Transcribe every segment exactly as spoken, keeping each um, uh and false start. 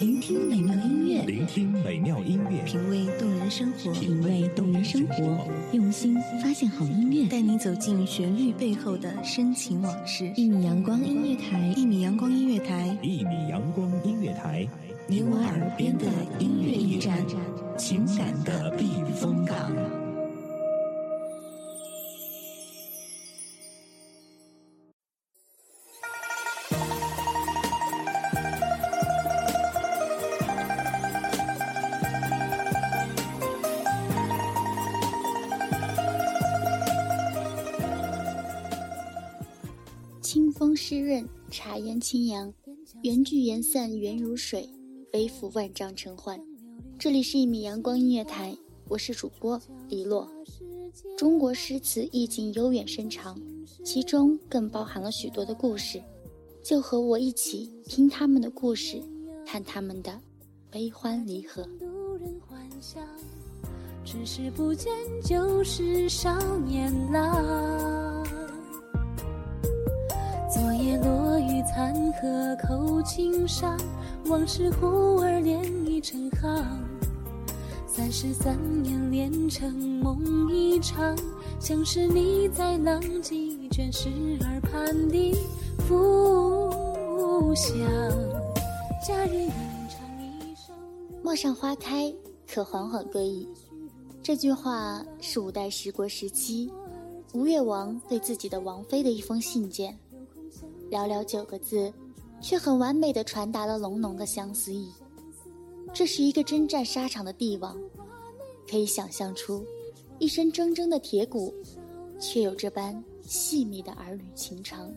聆听美妙音乐，聆听美妙音乐，品味动人生活，品味动人生活，用心发现好音乐，带你走进旋律背后的深情往事。一米阳光音乐台，一米阳光音乐台，一米阳光音乐台，你我耳边的音乐驿站，情感的避风港。清风湿润，茶烟清扬，缘聚缘散缘如水，背负万丈尘寰。这里是一米阳光音乐台，我是主播黎洛。中国诗词意境悠远深长，其中更包含了许多的故事，就和我一起听他们的故事，看他们的悲欢离合。只是不见旧时少年郎，昨夜落雨残荷扣轻伤，往事忽而涟漪成行，三十三年连成梦一场。像是你在浪迹卷世耳畔的浮想，佳人吟唱一首陌上花开，可缓缓归矣。这句话是五代十国时期吴越王对自己的王妃的一封信件，寥寥九个字，却很完美地传达了浓浓的相思意。这是一个征战沙场的帝王，可以想象出一身铮铮的铁骨，却有这般细密的儿女情长。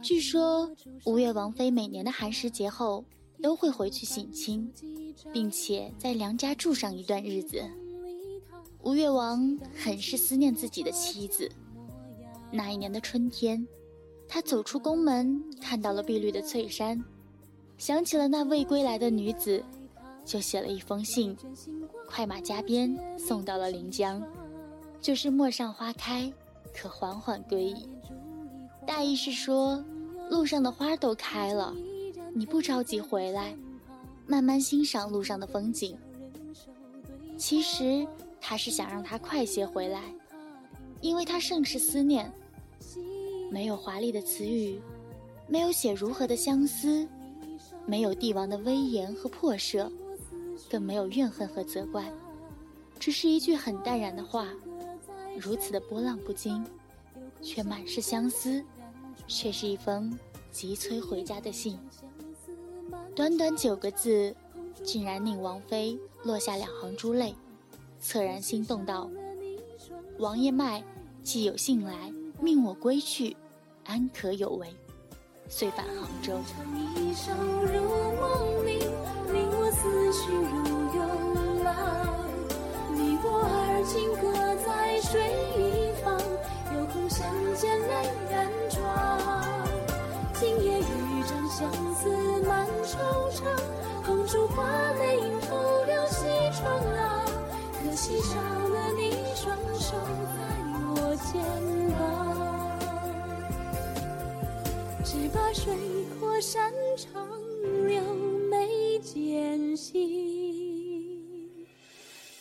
据说吴越王妃每年的寒食节后都会回去省亲，并且在娘家住上一段日子。吴越王很是思念自己的妻子。那一年的春天，他走出宫门，看到了碧绿的翠山，想起了那未归来的女子，就写了一封信，快马加鞭送到了临江，就是陌上花开，可缓缓归矣。大意是说，路上的花都开了，你不着急回来，慢慢欣赏路上的风景。其实他是想让他快些回来，因为他甚是思念。没有华丽的词语，没有写如何的相思，没有帝王的威严和破舍，更没有怨恨和责怪，只是一句很淡然的话，如此的波浪不惊，却满是相思，却是一封急催回家的信。短短九个字，竟然令王妃落下两行珠泪，恻然心动道：王爷脉既有信来，命我归去，安可有违？遂返杭州。一首如梦令，令我思绪如涌浪，你我而今各在水一方，有空相见泪难装。今夜雨沾相思满惆怅，红烛花泪映浮流西窗廊，可惜少了你双手在我肩膀，只把水阔山长流眉间心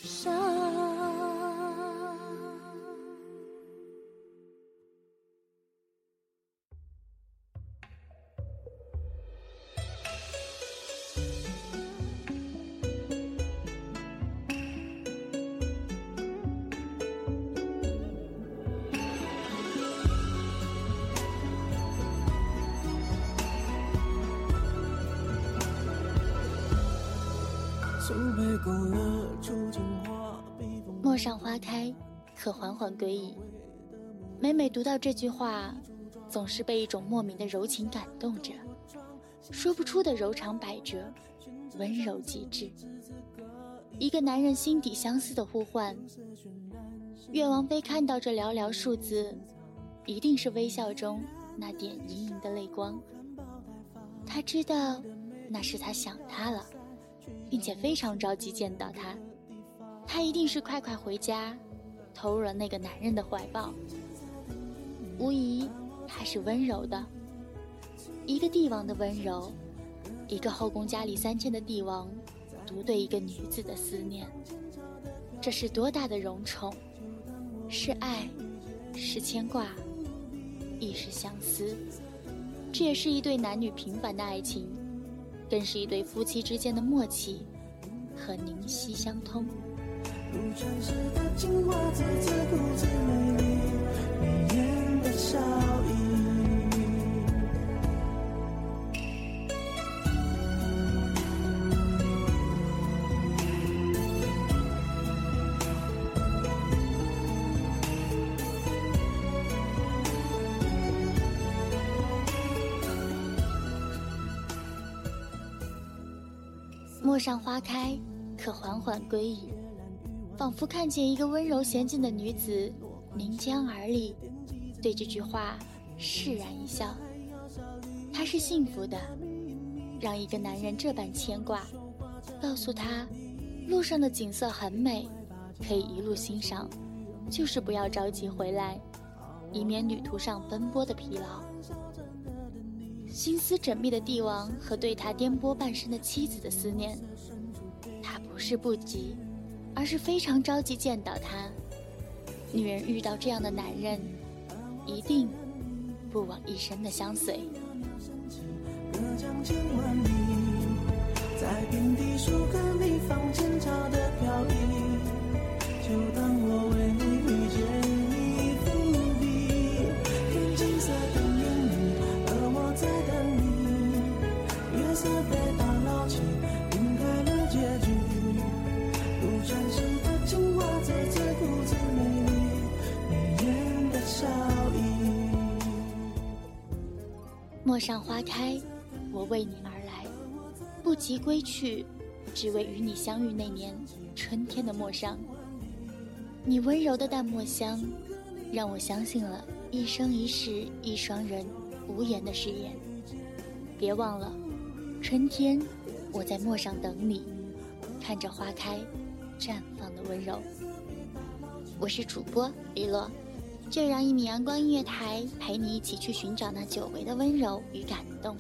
上。陌上花开，可缓缓归矣。每每读到这句话，总是被一种莫名的柔情感动着，说不出的柔肠百折，温柔极致。一个男人心底相思的呼唤。岳王妃看到这寥寥数字，一定是微笑中那点盈盈的泪光。她知道那是他想她了，并且非常着急见到她。她一定是快快回家，投入那个男人的怀抱。无疑，她是温柔的，一个帝王的温柔，一个后宫佳丽三千的帝王，独对一个女子的思念。这是多大的荣宠，是爱，是牵挂，亦是相思。这也是一对男女平凡的爱情，更是一对夫妻之间的默契和宁夕相通。如传世的情话，最自顾自美丽，美艳的笑意。陌上花开，可缓缓归矣，仿佛看见一个温柔娴静的女子凝江而立，对这句话释然一笑。她是幸福的，让一个男人这般牵挂，告诉他路上的景色很美，可以一路欣赏，就是不要着急回来，以免旅途上奔波的疲劳。心思缜密的帝王和对他颠簸半生的妻子的思念，他不是不急，而是非常着急见到他。女人遇到这样的男人，一定不枉一生的相随。在平地数个地方浅草的飘逸，就当我为你遇见陌上花开，我为你而来，不及归去，只为与你相遇那年春天的陌上。你温柔的淡墨香，让我相信了一生一世一双人无言的誓言。别忘了，春天我在陌上等你，看着花开绽放的温柔。我是主播李洛，就让一米阳光音乐台陪你一起去寻找那久违的温柔与感动。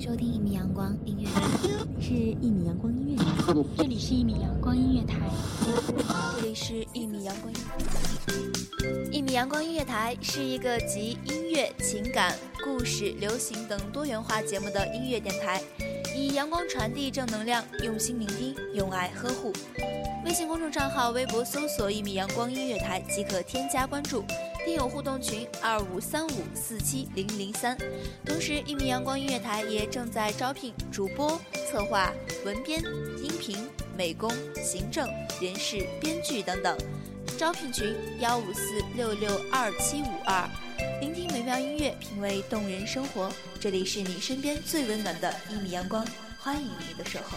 收听一米阳光音乐台，是一米阳光音乐台，这里是一米阳光音乐台，这里是一米阳光音乐台。一米阳光音乐台是一个集音乐、情感、故事、流行等多元化节目的音乐电台，以阳光传递正能量，用心聆听，用爱呵护。微信公众账号、微博搜索“一米阳光音乐台”即可添加关注。听友互动群二五三五四七零零三。同时，一米阳光音乐台也正在招聘主播、策划、文编、音频、美工、行政、人事、编剧等等。招聘群幺五四六六二七五二。聆听美妙音乐，品味动人生活，这里是你身边最温暖的一米阳光，欢迎你的守候。